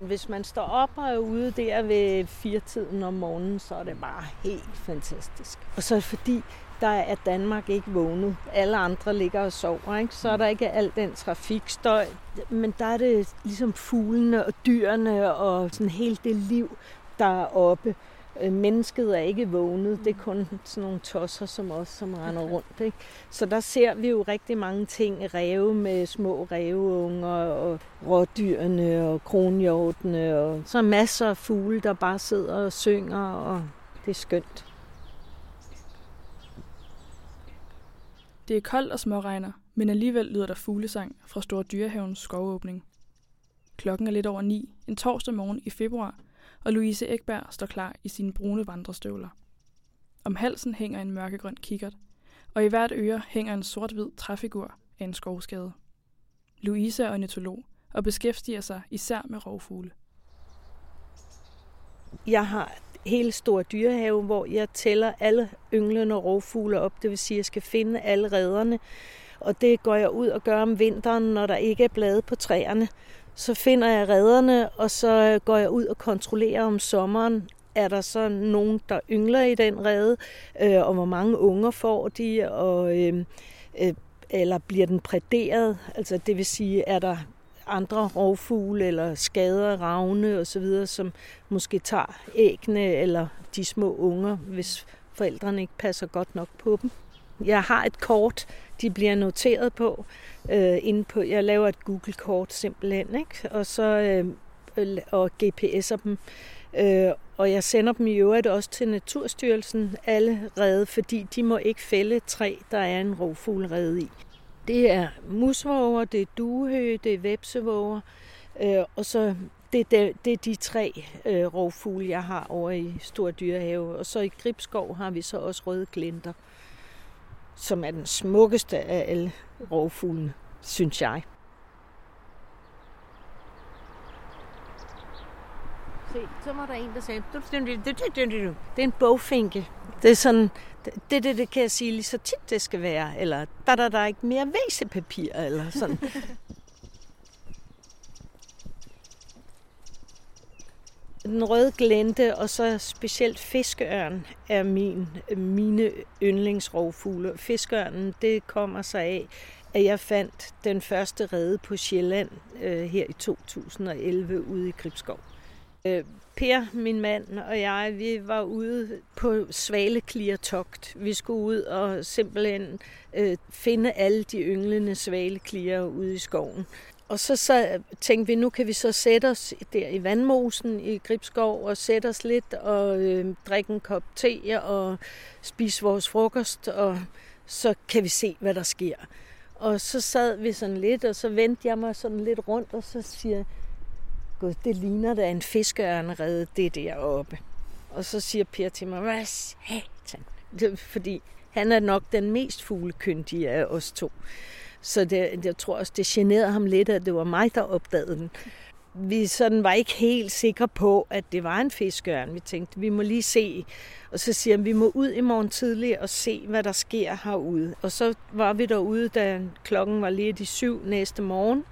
Hvis man står op og er ude der ved 4-tiden om morgenen, så er det bare helt fantastisk. Og så er det fordi, der er Danmark ikke vågnet. Alle andre ligger og sover, ikke? Så er der ikke al den trafikstøj. Men der er det ligesom fuglene og dyrene og sådan helt det liv, der er oppe. Mennesket er ikke vågnet. Det er kun sådan nogle tosser som os, som render rundt, ikke? Så der ser vi jo rigtig mange ting. Ræve med små ræveunger og rådyrene og kronhjortene. Og så masser af fugle, der bare sidder og synger, og det er skønt. Det er koldt og småregner, men alligevel lyder der fuglesang fra Store Dyrehavens skovåbning. Klokken er lidt over 9, en torsdag morgen i februar, og Louise Ekberg står klar i sine brune vandrestøvler. Om halsen hænger en mørkegrøn kikkert, og i hvert øre hænger en sort-hvid træfigur af en skovskade. Louise er ornitolog og beskæftiger sig især med rovfugle. Jeg har hele Store Dyrehave, hvor jeg tæller alle ynglende rovfugle op. Det vil sige, at jeg skal finde alle redderne. Og det går jeg ud og gør om vinteren, når der ikke er blade på træerne. Så finder jeg redderne, og så går jeg ud og kontrollerer om sommeren. Er der så nogen, der yngler i den rede? Og hvor mange unger får de? Eller bliver den præderet? Altså, det vil sige, er der andre rovfugle eller skader, ravne osv., som måske tager æggene eller de små unger, hvis forældrene ikke passer godt nok på dem. Jeg har et kort, de bliver noteret på. Jeg laver et Google-kort simpelthen, ikke? Og så og GPS'er dem. Og jeg sender dem i øvrigt også til Naturstyrelsen allerede, fordi de må ikke fælde et træ, der er en rovfuglerede i. Det er musvåger, det er duehøge, det er vepsevåger, og så det er de tre rovfugle, jeg har over i Store Dyrehave. Og så i Gribskov har vi så også røde glenter, som er den smukkeste af alle rovfuglene, synes jeg. Se, så var der en, der sagde, det er en bogfinke. Det er sådan, det kan jeg sige lige så tit, det skal være. Eller, der er ikke mere væsepapir, eller sådan. Den røde glente og så specielt fiskeørn er mine yndlingsrovfugle. Fiskeørnen, det kommer sig af, at jeg fandt den første rede på Sjælland her i 2011 ude i Gribskov. Per, min mand og jeg, vi var ude på svalekliertogt. Vi skulle ud og simpelthen finde alle de ynglende svaleklier ude i skoven. Og så tænkte vi, nu kan vi så sætte os der i vandmosen i Gribskov og sætte os lidt og drikke en kop te og spise vores frokost, og så kan vi se, hvad der sker. Og så sad vi sådan lidt, og så vendte jeg mig sådan lidt rundt, og så siger Gud, det ligner da en fiskeørnerede, det deroppe. Og så siger Per til mig, hvad satan? Fordi han er nok den mest fuglekyndige af os to. Så jeg tror også, det generede ham lidt, at det var mig, der opdagede den. Vi sådan var ikke helt sikre på, at det var en fiskeørn. Vi tænkte, vi må lige se. Og så siger han, vi må ud i morgen tidlig og se, hvad der sker herude. Og så var vi derude, da klokken var lige de 7 næste morgen.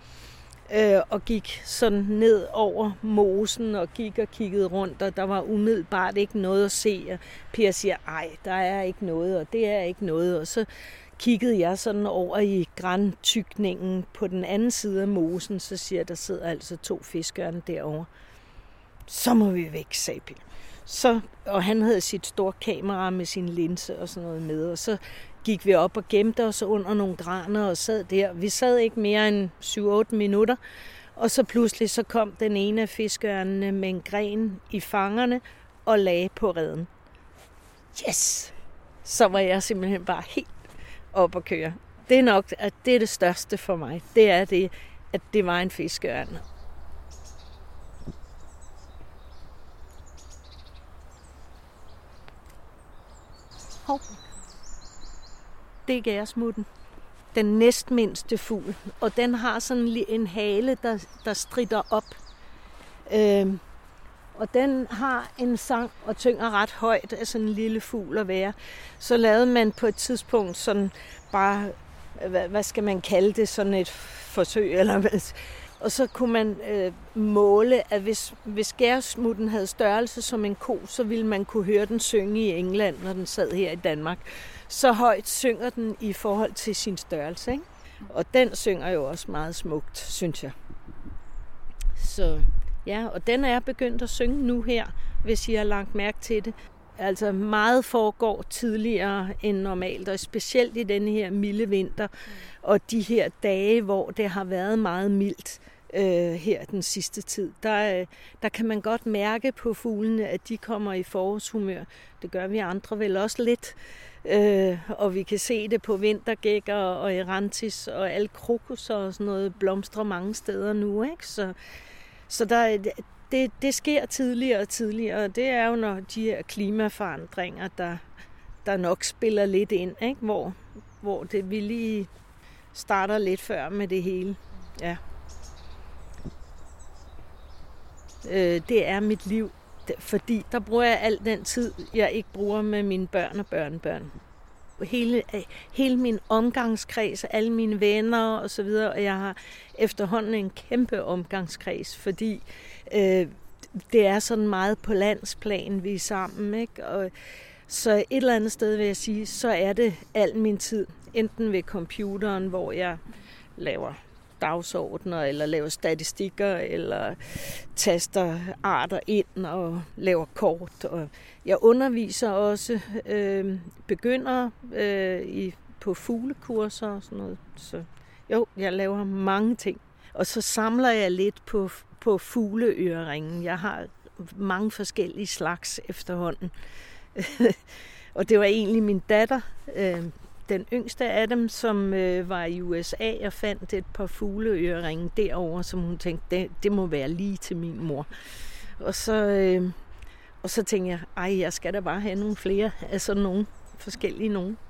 Og gik sådan ned over mosen og gik og kiggede rundt, og der var umiddelbart ikke noget at se. Og Per siger, ej, der er ikke noget, og det er ikke noget. Og så kiggede jeg sådan over i grantykningen på den anden side af mosen, så siger jeg, der sidder altså to fiskørne derovre. Så må vi væk, sagde Per. Og han havde sit store kamera med sin linse og sådan noget med, og så gik vi op og gemte os under nogle graner og sad der. Vi sad ikke mere end 7-8 minutter, og så pludselig så kom den ene af fiskeørnene med en gren i fangerne og lagde på reden. Yes! Så var jeg simpelthen bare helt op at køre. Det er nok, at det er det største for mig. Det er det, at det var en fiskeørn. Hov. Det er gæresmutten. Den næstmindste fugl. Og den har sådan en hale, der stritter op. Og den har en sang og tynger ret højt af sådan en lille fugl at være. Så lavede man på et tidspunkt sådan bare, hvad skal man kalde det, sådan et forsøg, eller Og så kunne man måle, at hvis gærsmutten havde størrelse som en ko, så ville man kunne høre den synge i England, når den sad her i Danmark. Så højt synger den i forhold til sin størrelse, ikke? Og den synger jo også meget smukt, synes jeg. Så ja, og den er begyndt at synge nu her, hvis I har lagt mærke til det. Altså meget foregår tidligere end normalt, og specielt i denne her milde vinter, og de her dage, hvor det har været meget mildt her den sidste tid. Der kan man godt mærke på fuglene, at de kommer i forårshumør. Det gør vi andre vel også lidt, og vi kan se det på vintergækker og erantis, og alle krokusser og sådan noget blomstrer mange steder nu, ikke? Så det sker tidligere og tidligere, og det er jo, når de her klimaforandringer, der nok spiller lidt ind, ikke? Hvor det, vi lige starter lidt før med det hele. Ja. Det er mit liv, fordi der bruger jeg al den tid, jeg ikke bruger med mine børn og børnebørn. Hele min omgangskreds, alle mine venner og så videre, og jeg har efterhånden en kæmpe omgangskreds, fordi det er sådan meget på landsplan, vi er sammen, ikke? Og så et eller andet sted vil jeg sige, så er det al min tid, enten ved computeren, hvor jeg laver dagsordner, eller laver statistikker, eller taster arter ind og laver kort. Og jeg underviser også begyndere på fuglekurser og sådan noget. Så jo, jeg laver mange ting. Og så samler jeg lidt på fugleøreringen. Jeg har mange forskellige slags efterhånden. Og det var egentlig min datter, den yngste af dem, som var i USA og fandt et par fugleøreringe derovre, som hun tænkte, det må være lige til min mor. Og så tænkte jeg, jeg skal da bare have nogle flere af sådan nogle forskellige nogen.